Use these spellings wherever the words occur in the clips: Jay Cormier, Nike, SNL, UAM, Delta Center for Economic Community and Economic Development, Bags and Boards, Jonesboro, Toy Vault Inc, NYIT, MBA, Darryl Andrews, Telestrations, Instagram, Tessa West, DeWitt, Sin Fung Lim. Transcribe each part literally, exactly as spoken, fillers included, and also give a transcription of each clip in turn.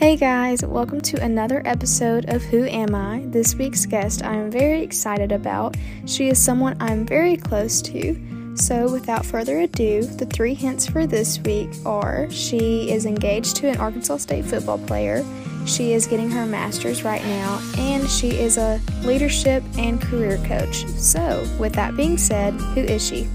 Hey guys, welcome to another episode of Who Am I? This week's guest I am very excited about. She is someone I'm very close to. So without further ado, the three hints for this week are: she is engaged to an Arkansas State football player, she is getting her master's right now, and she is a leadership and career coach. So with that being said, who is she?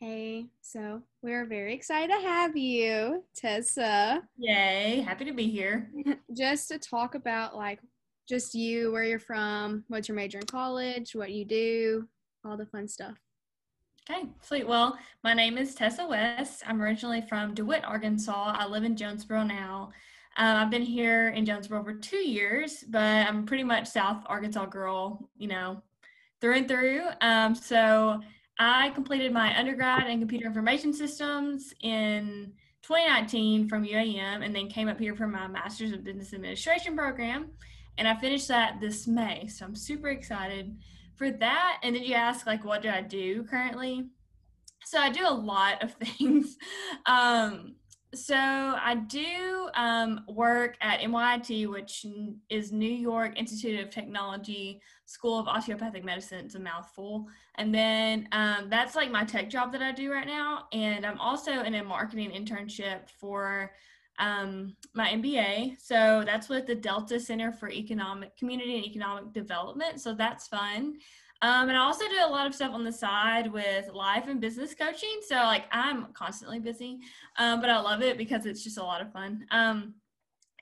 Okay, so we're very excited to have you, Tessa. Yay, happy to be here. Just to talk about, like, just you, where you're from, what's your major in college, what you do, all the fun stuff. Okay, sweet. Well, my name is Tessa West. I'm originally from DeWitt, Arkansas. I live in Jonesboro now. Um, I've been here in Jonesboro for two years, but I'm pretty much South Arkansas girl, you know, through and through. Um, so... I completed my undergrad in computer information systems in twenty nineteen from U A M, and then came up here for my master's of business administration program, and I finished that this May, so I'm super excited for that. And then you ask, like, what do I do currently? So I do a lot of things. Um, so I do um, work at N Y I T, which is New York Institute of Technology School of Osteopathic Medicine. It's a mouthful. And then um, that's like my tech job that I do right now. And I'm also in a marketing internship for um, my M B A. So that's with the Delta Center for Economic Community and Economic Development. So that's fun. Um, and I also do a lot of stuff on the side with life and business coaching. So, like, I'm constantly busy, um, but I love it because it's just a lot of fun. Um,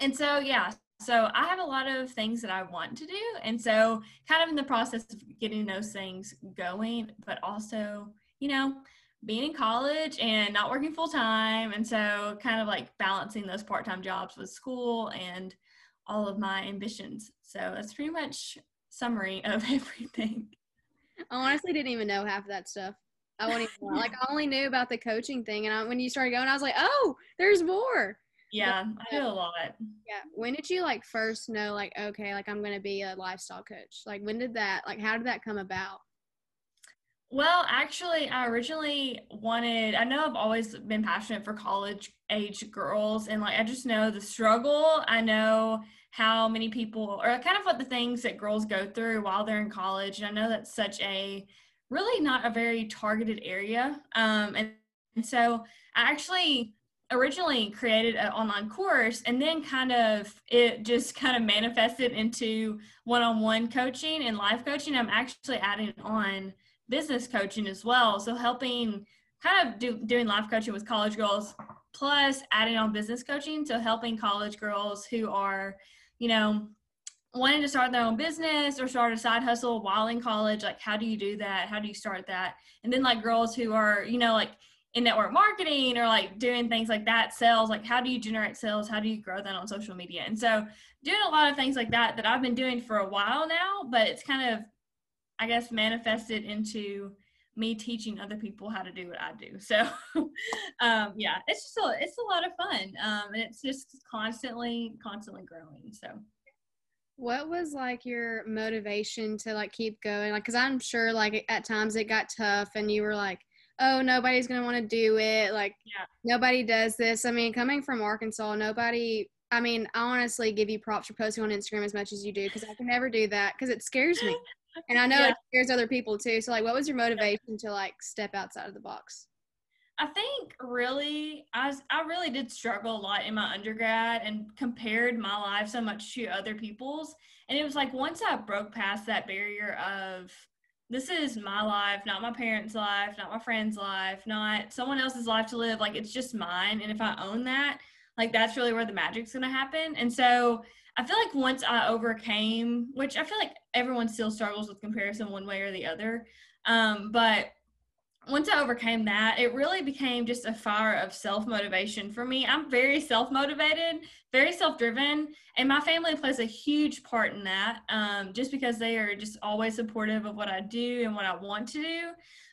and so, yeah, so I have a lot of things that I want to do. And so kind of in the process of getting those things going, but also, you know, being in college and not working full time. And so kind of like balancing those part-time jobs with school and all of my ambitions. So that's pretty much summary of everything. I honestly didn't even know half of that stuff. I won't even know. Like, I only knew about the coaching thing, and I, when you started going, I was like, oh, there's more. Yeah, but, I do a lot. Yeah. When did you, like, first know, like, okay, like, I'm going to be a lifestyle coach? Like, when did that, like, how did that come about? Well, actually, I originally wanted, I know I've always been passionate for college age girls, and, like, I just know the struggle. I know how many people, or kind of what the things that girls go through while they're in college. And I know that's such a, really not a very targeted area. Um, and, and so I actually originally created an online course, and then kind of, it just kind of manifested into one-on-one coaching and life coaching. I'm actually adding on business coaching as well. So helping kind of do, doing life coaching with college girls, plus adding on business coaching. So helping college girls who are, you know, wanting to start their own business or start a side hustle while in college. Like, how do you do that? How do you start that? And then, like, girls who are, you know, like in network marketing or like doing things like that, sales, like how do you generate sales? How do you grow that on social media? And so doing a lot of things like that, that I've been doing for a while now, but it's kind of, I guess, manifested into me teaching other people how to do what I do. So um, yeah, it's just a, it's a lot of fun. Um, and it's just constantly, constantly growing. So what was, like, your motivation to, like, keep going? Like, 'cause I'm sure, like, at times it got tough and you were like, oh, nobody's going to want to do it. Like, yeah. Nobody does this. I mean, coming from Arkansas, nobody, I mean, I honestly give you props for posting on Instagram as much as you do, 'cause I can never do that, 'cause it scares me. And I know yeah. It scares other people too. So, like, what was your motivation to, like, step outside of the box? I think really, I was, I really did struggle a lot in my undergrad and compared my life so much to other people's. And it was like, once I broke past that barrier of, this is my life, not my parents' life, not my friend's life, not someone else's life to live. Like, it's just mine. And if I own that, like, that's really where the magic's going to happen. And so I feel like once I overcame, which I feel like everyone still struggles with comparison one way or the other. Um, but once I overcame that, it really became just a fire of self-motivation for me. I'm very self-motivated, very self-driven. And my family plays a huge part in that, um, just because they are just always supportive of what I do and what I want to do.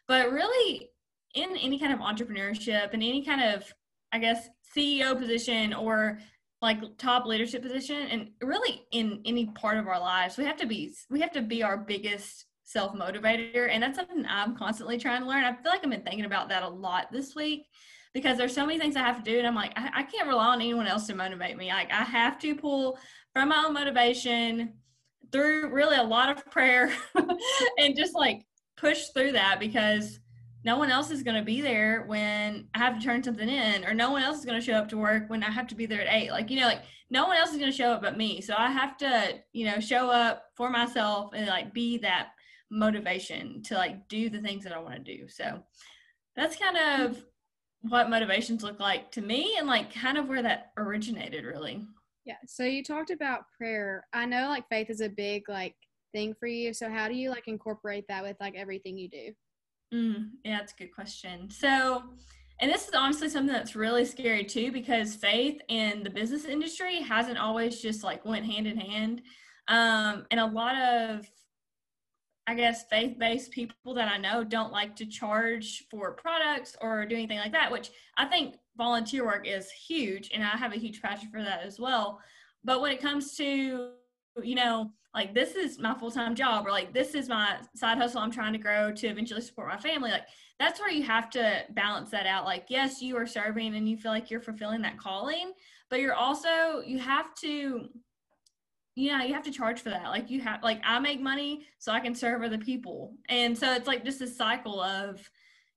But really, in any kind of entrepreneurship and any kind of I guess, C E O position or like top leadership position, and really in any part of our lives, we have to be, we have to be our biggest self-motivator. And that's something I'm constantly trying to learn. I feel like I've been thinking about that a lot this week, because there's so many things I have to do. And I'm like, I, I can't rely on anyone else to motivate me. Like, I have to pull from my own motivation through really a lot of prayer and just like push through that, because no one else is going to be there when I have to turn something in, or no one else is going to show up to work when I have to be there at eight. Like, you know, like no one else is going to show up but me. So I have to, you know, show up for myself and like be that motivation to like do the things that I want to do. So that's kind of what motivations look like to me, and like kind of where that originated really. Yeah. So you talked about prayer. I know like faith is a big like thing for you. So how do you like incorporate that with like everything you do? Mm, yeah, that's a good question. So, and this is honestly something that's really scary too, because faith in the business industry hasn't always just like went hand in hand. Um, and a lot of, I guess, faith-based people that I know don't like to charge for products or do anything like that, which I think volunteer work is huge. And I have a huge passion for that as well. But when it comes to, you know, like this is my full-time job, or like this is my side hustle I'm trying to grow to eventually support my family, like that's where you have to balance that out. Like, yes, you are serving and you feel like you're fulfilling that calling, but you're also, you have to, yeah, you have to charge for that. Like you have, like I make money so I can serve other people. And so it's like just this cycle of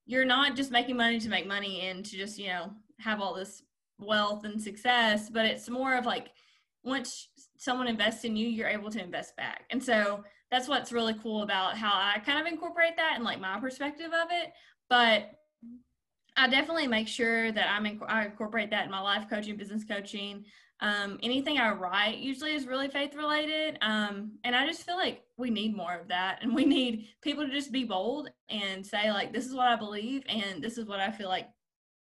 you're not just making money to make money and to just, you know, have all this wealth and success, but it's more of like, once someone invests in you, you're able to invest back. And so that's what's really cool about how I kind of incorporate that and like my perspective of it. But I definitely make sure that I'm in, I incorporate that in my life coaching, business coaching. Um, anything I write usually is really faith related. Um, and I just feel like we need more of that. And we need people to just be bold and say like, this is what I believe. And this is what I feel like,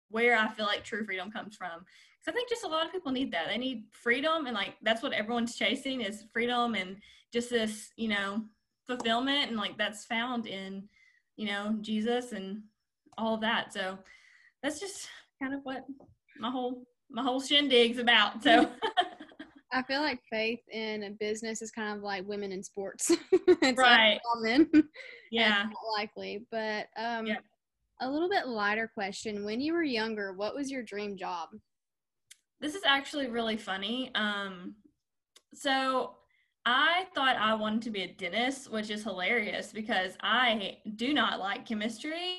where I feel like true freedom comes from. So I think just a lot of people need that. They need freedom. And like, that's what everyone's chasing is freedom and just this, you know, fulfillment. And like, that's found in, you know, Jesus and all of that. So that's just kind of what my whole, my whole shindig's about. So I feel like faith in a business is kind of like women in sports. It's right. Common. Yeah. It's not likely, but, um, yeah. A little bit lighter question. When you were younger, what was your dream job? This is actually really funny. Um, so I thought I wanted to be a dentist, which is hilarious because I do not like chemistry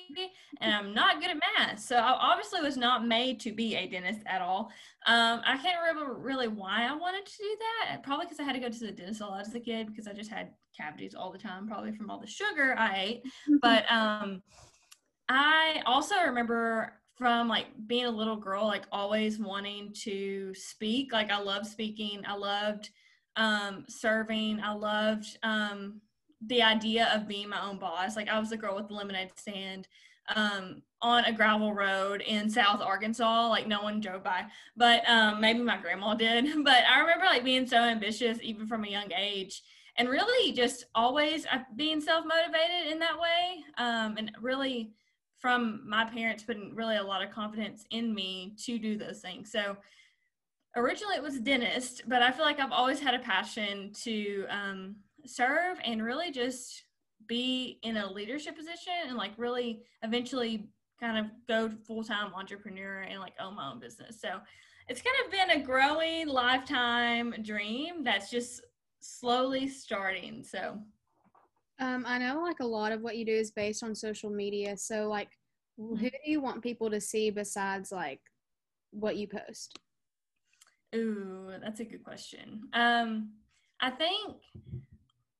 and I'm not good at math. So I obviously was not made to be a dentist at all. Um, I can't remember really why I wanted to do that. Probably because I had to go to the dentist a lot as a kid because I just had cavities all the time, probably from all the sugar I ate. But um, I also remember from like being a little girl, like always wanting to speak. Like I loved speaking. I loved um, serving. I loved um, the idea of being my own boss. Like I was the girl with the lemonade stand um, on a gravel road in South Arkansas. Like no one drove by, but um, maybe my grandma did. But I remember like being so ambitious even from a young age, and really just always being self-motivated in that way. Um, and really, from my parents putting really a lot of confidence in me to do those things. So originally it was dentist, but I feel like I've always had a passion to um, serve and really just be in a leadership position and like really eventually kind of go full-time entrepreneur and like own my own business. So it's kind of been a growing lifetime dream that's just slowly starting. So Um, I know like a lot of what you do is based on social media. So like, who do you want people to see besides like what you post? Ooh, that's a good question. Um, I think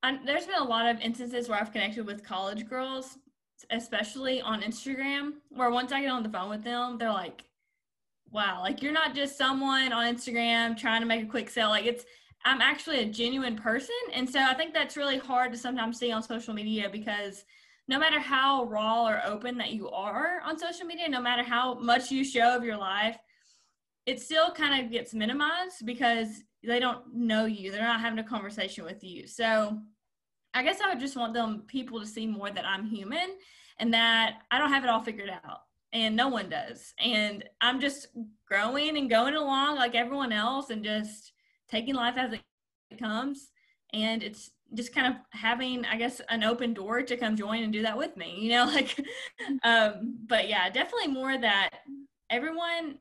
I, there's been a lot of instances where I've connected with college girls, especially on Instagram, where once I get on the phone with them, they're like, wow, like you're not just someone on Instagram trying to make a quick sale. Like it's, I'm actually a genuine person. And so I think that's really hard to sometimes see on social media, because no matter how raw or open that you are on social media, no matter how much you show of your life, it still kind of gets minimized because they don't know you. They're not having a conversation with you. So I guess I would just want them people to see more that I'm human and that I don't have it all figured out. and no one does. And I'm just growing and going along like everyone else and just taking life as it comes. And it's just kind of having, I guess, an open door to come join and do that with me, you know, like, um, but yeah, definitely more that everyone,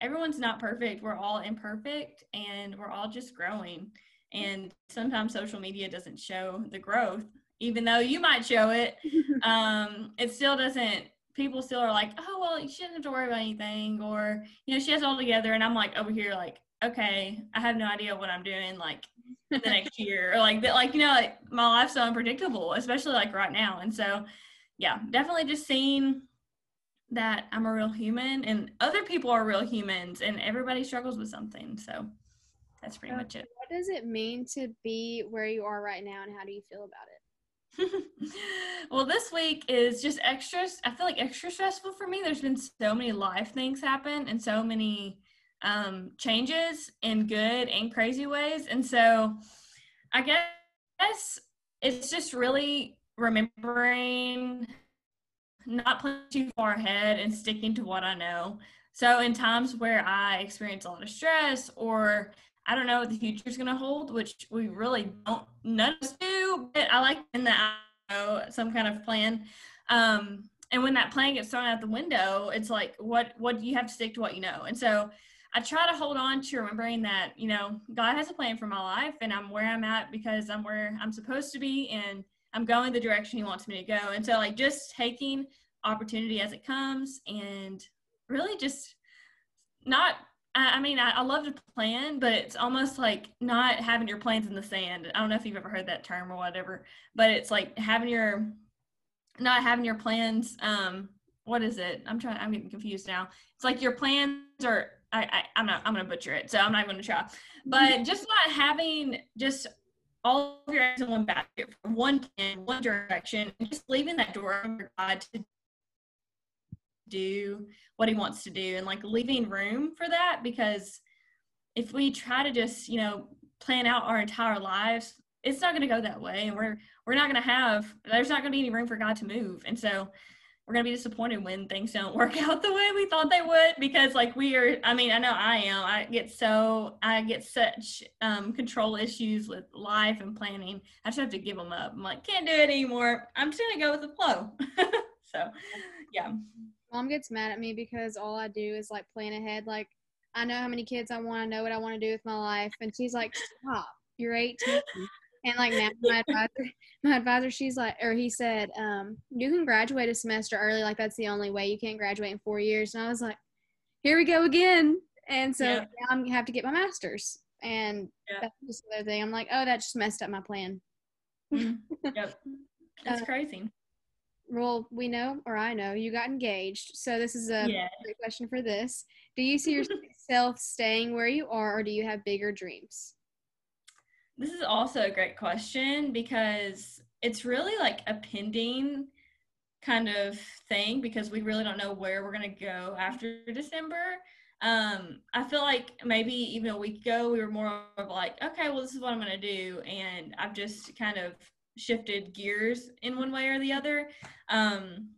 everyone's not perfect. We're all imperfect and we're all just growing. And sometimes social media doesn't show the growth, even though you might show it. Um, it still doesn't, people still are like, oh, well, you shouldn't have to worry about anything, or, you know, she has it all together. And I'm like over here, like, okay, I have no idea what I'm doing, like, the next year, or like that, like, you know, like, my life's so unpredictable, especially like right now. And so, yeah, definitely just seeing that I'm a real human and other people are real humans and everybody struggles with something. So that's pretty so much it. What does it mean to be where you are right now, and how do you feel about it? Well, this week is just extra, I feel like extra stressful for me. There's been so many life things happen and so many um changes in good and crazy ways, and so I guess it's just really remembering not planning too far ahead and sticking to what I know. So in times where I experience a lot of stress, or I don't know what the future is going to hold, which we really don't, none of us do, but I like in the I know some kind of plan, um and when that plan gets thrown out the window, it's like what what do you have to stick to what you know. And so I try to hold on to remembering that, you know, God has a plan for my life, and I'm where I'm at because I'm where I'm supposed to be, and I'm going the direction he wants me to go. And so, like, just taking opportunity as it comes, and really just not, I, I mean, I, I love to plan, but it's almost like not having your plans in the sand. I don't know if you've ever heard that term or whatever, but it's like having your, not having your plans, um, what is it? I'm trying, I'm getting confused now. It's like your plans are, I, I, I'm not, I'm going to butcher it, so I'm not going to try, but just not having just all of your eggs in one basket, one plan, one direction, and just leaving that door for God to do what he wants to do, and like leaving room for that, because if we try to just, you know, plan out our entire lives, it's not going to go that way, and we're, we're not going to have, there's not going to be any room for God to move, and so we're going to be disappointed when things don't work out the way we thought they would, because like we are, I mean, I know I am, I get so, I get such um, control issues with life and planning. I just have to give them up. I'm like, can't do it anymore. I'm just going to go with the flow. So, yeah. Mom gets mad at me because all I do is like plan ahead. Like, I know how many kids I want, I know what I want to do with my life. And she's like, stop, you're eighteen. And like now my advisor, my advisor, she's like, or he said, um, you can graduate a semester early. Like, that's the only way. You can't graduate in four years. And I was like, here we go again. And so yeah. Now I'm going to have to get my master's. And yeah. That's just another thing. I'm like, oh, that just messed up my plan. Mm-hmm. Yep. That's uh, crazy. Well, we know, or I know, you got engaged. So this is a yeah. great question for this. Do you see yourself staying where you are, or do you have bigger dreams? This is also a great question, because it's really like a pending kind of thing, because we really don't know where we're going to go after December. Um, I feel like maybe even a week ago, we were more of like, okay, well, this is what I'm going to do. And I've just kind of shifted gears in one way or the other. Um,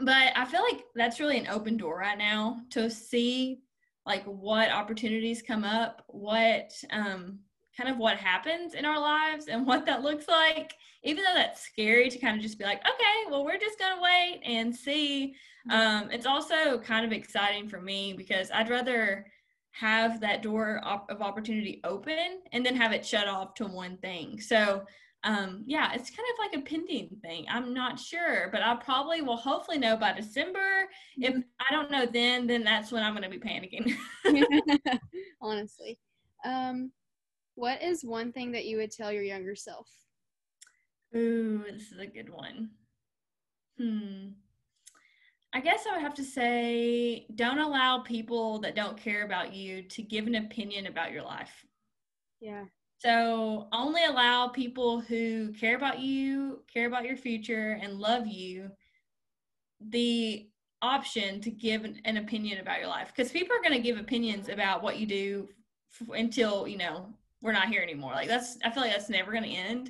but I feel like that's really an open door right now to see like what opportunities come up, what, um, kind of what happens in our lives and what that looks like, even though that's scary to kind of just be like, okay, well, we're just going to wait and see. Um, it's also kind of exciting for me, because I'd rather have that door op- of opportunity open and then have it shut off to one thing. So um, yeah, it's kind of like a pending thing. I'm not sure, but I probably will hopefully know by December. If I don't know then, then that's when I'm going to be panicking. Honestly. Um, What is one thing that you would tell your younger self? Ooh, this is a good one. Hmm. I guess I would have to say, don't allow people that don't care about you to give an opinion about your life. Yeah. So only allow people who care about you, care about your future, and love you the option to give an, an opinion about your life. Because people are going to give opinions about what you do f- until, you know, we're not here anymore. Like that's, I feel like that's never going to end.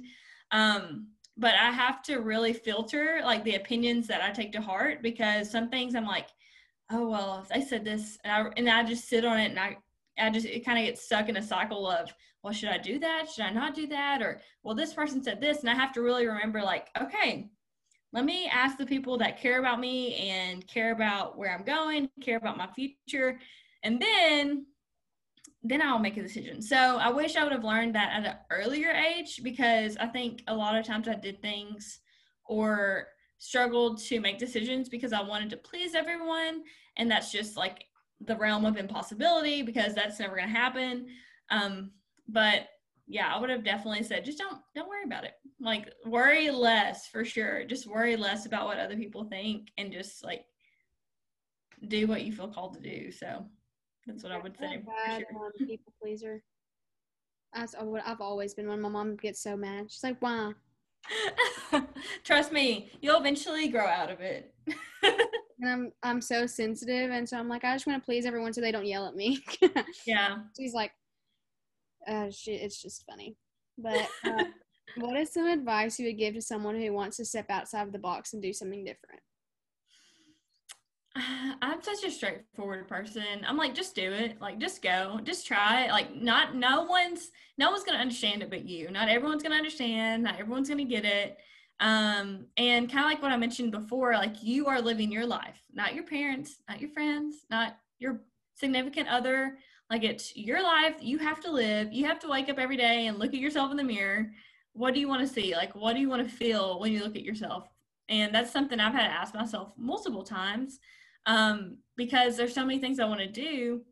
Um, but I have to really filter like the opinions that I take to heart, because some things I'm like, oh, well, I said this, and I, and I just sit on it, and I, I just, it kind of gets stuck in a cycle of, well, should I do that? Should I not do that? Or, well, this person said this, and I have to really remember, like, okay, let me ask the people that care about me and care about where I'm going, care about my future, and then, then I'll make a decision. So I wish I would have learned that at an earlier age, because I think a lot of times I did things or struggled to make decisions because I wanted to please everyone, and that's just like the realm of impossibility, because that's never going to happen. Um, but yeah, I would have definitely said, just don't, don't worry about it. Like, worry less, for sure. Just worry less about what other people think, and just like do what you feel called to do. So that's what I would say. Bad, for sure. People pleaser. That's what I've always been. When my mom gets so mad, she's like, "Wow." Trust me, you'll eventually grow out of it. And I'm I'm so sensitive, and so I'm like, I just want to please everyone so they don't yell at me. Yeah. She's like, uh, she, it's just funny. But uh, what is some advice you would give to someone who wants to step outside of the box and do something different? I'm such a straightforward person. I'm like, just do it. Like, just go, just try it. Like, not, no one's, no one's going to understand it but you. Not everyone's going to understand. Not everyone's going to get it. Um, and kind of like what I mentioned before, like, you are living your life, not your parents, not your friends, not your significant other. Like, it's your life. You have to live. You have to wake up every day and look at yourself in the mirror. What do you want to see? Like, what do you want to feel when you look at yourself? And that's something I've had to ask myself multiple times. Um, because there's so many things I want to do,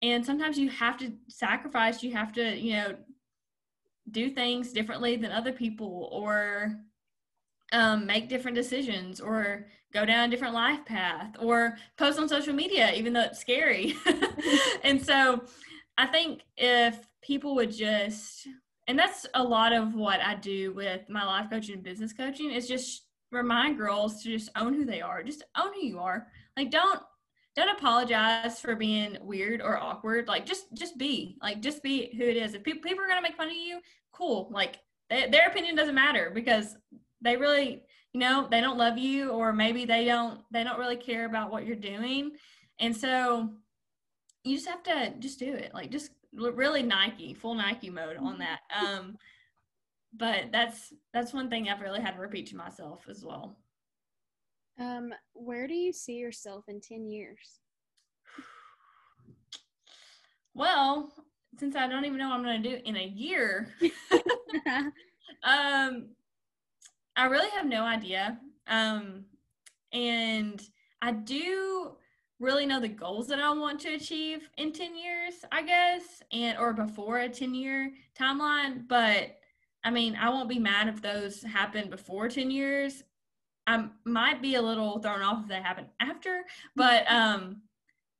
and sometimes you have to sacrifice, you have to, you know, do things differently than other people, or, um, make different decisions, or go down a different life path, or post on social media, even though it's scary. And so I think if people would just, and that's a lot of what I do with my life coaching and business coaching, is just remind girls to just own who they are. Just own who you are. Like, don't, don't apologize for being weird or awkward. Like, just, just be, like, just be who it is. If people, people are going to make fun of you, cool. Like, they, their opinion doesn't matter, because they really, you know, they don't love you, or maybe they don't, they don't really care about what you're doing. And so you just have to just do it. Like, just really Nike, full Nike mode on that. Um, but that's, that's one thing I've really had to repeat to myself as well. Um, where do you see yourself in ten years? Well, since I don't even know what I'm going to do in a year, um, I really have no idea. Um, and I do really know the goals that I want to achieve in ten years, I guess, and, or before a ten year timeline. But I mean, I won't be mad if those happen before ten years. I might be a little thrown off if that happened after, but um,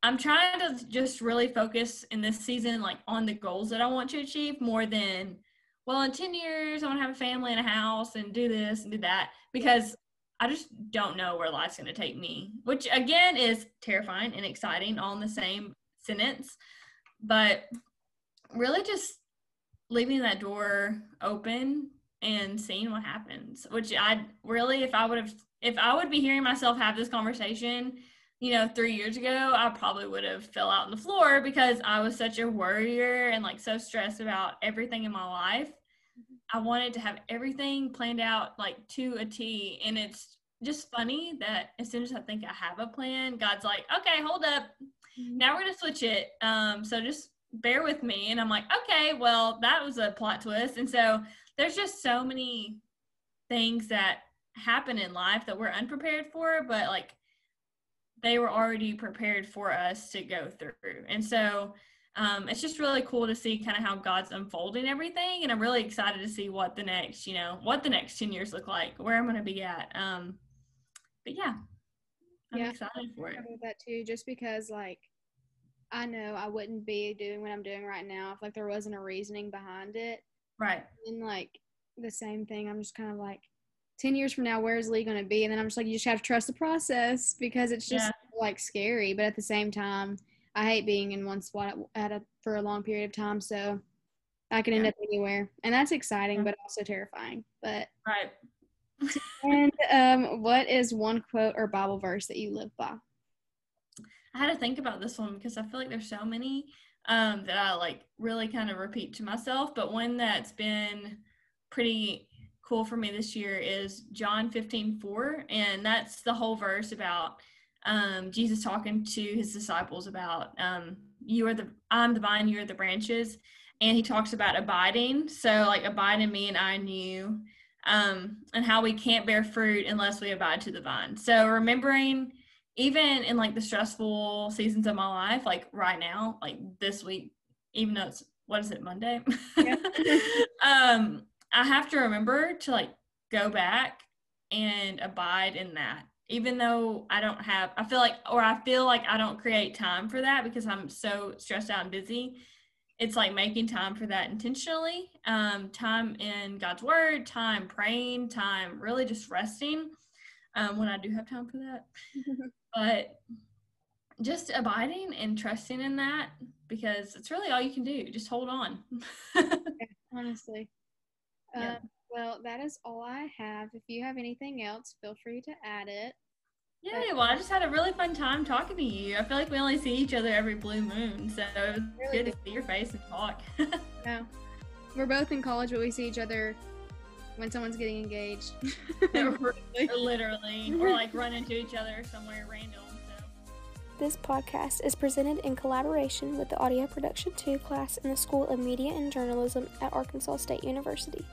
I'm trying to just really focus in this season, like, on the goals that I want to achieve, more than, well, in ten years, I want to have a family and a house and do this and do that, because I just don't know where life's going to take me, which again is terrifying and exciting all in the same sentence. But really just leaving that door open and seeing what happens, which I really, if I would have, if I would be hearing myself have this conversation, you know, three years ago, I probably would have fell out on the floor, because I was such a worrier and like so stressed about everything in my life. I wanted to have everything planned out like to a T, and it's just funny that as soon as I think I have a plan, God's like, okay, hold up. Now we're going to switch it. Um, so just bear with me. And I'm like, okay, well, that was a plot twist. And so there's just so many things that happen in life that we're unprepared for, but like they were already prepared for us to go through. And so um, it's just really cool to see kind of how God's unfolding everything. And I'm really excited to see what the next, you know, what the next ten years look like, where I'm going to be at. Um, but yeah, I'm yeah, excited for it. That too, just because like, I know I wouldn't be doing what I'm doing right now if like there wasn't a reasoning behind it. Right. And like the same thing, I'm just kind of like, ten years from now, where is Lee going to be? And then I'm just like, you just have to trust the process, because it's just yeah. like scary. But at the same time, I hate being in one spot at a, for a long period of time. So I can yeah. end up anywhere. And that's exciting, yeah. but also terrifying. But right. And um, what is one quote or Bible verse that you live by? I had to think about this one because I feel like there's so many um, that I like really kind of repeat to myself, but one that's been pretty cool for me this year is John fifteen four, and that's the whole verse about um, Jesus talking to his disciples about um, you are the, I'm the vine, you are the branches, and he talks about abiding, so like abide in me and I in you, um, and how we can't bear fruit unless we abide to the vine. So remembering even in like the stressful seasons of my life, like right now, like this week, even though it's, what is it, Monday? Yeah. um, I have to remember to like go back and abide in that, even though I don't have, I feel like, or I feel like I don't create time for that because I'm so stressed out and busy. It's like making time for that intentionally, um, time in God's word, time praying, time really just resting um, when I do have time for that. But just abiding and trusting in that, because it's really all you can do. Just hold on. Honestly. Yeah. Um, well, that is all I have. If you have anything else, feel free to add it. Yeah, well, I just had a really fun time talking to you. I feel like we only see each other every blue moon, so it was really good, good to see your face and talk. No, we're both in college, but we see each other when someone's getting engaged. Literally. Or like run into each other somewhere random. So. This podcast is presented in collaboration with the Audio Production two class in the School of Media and Journalism at Arkansas State University.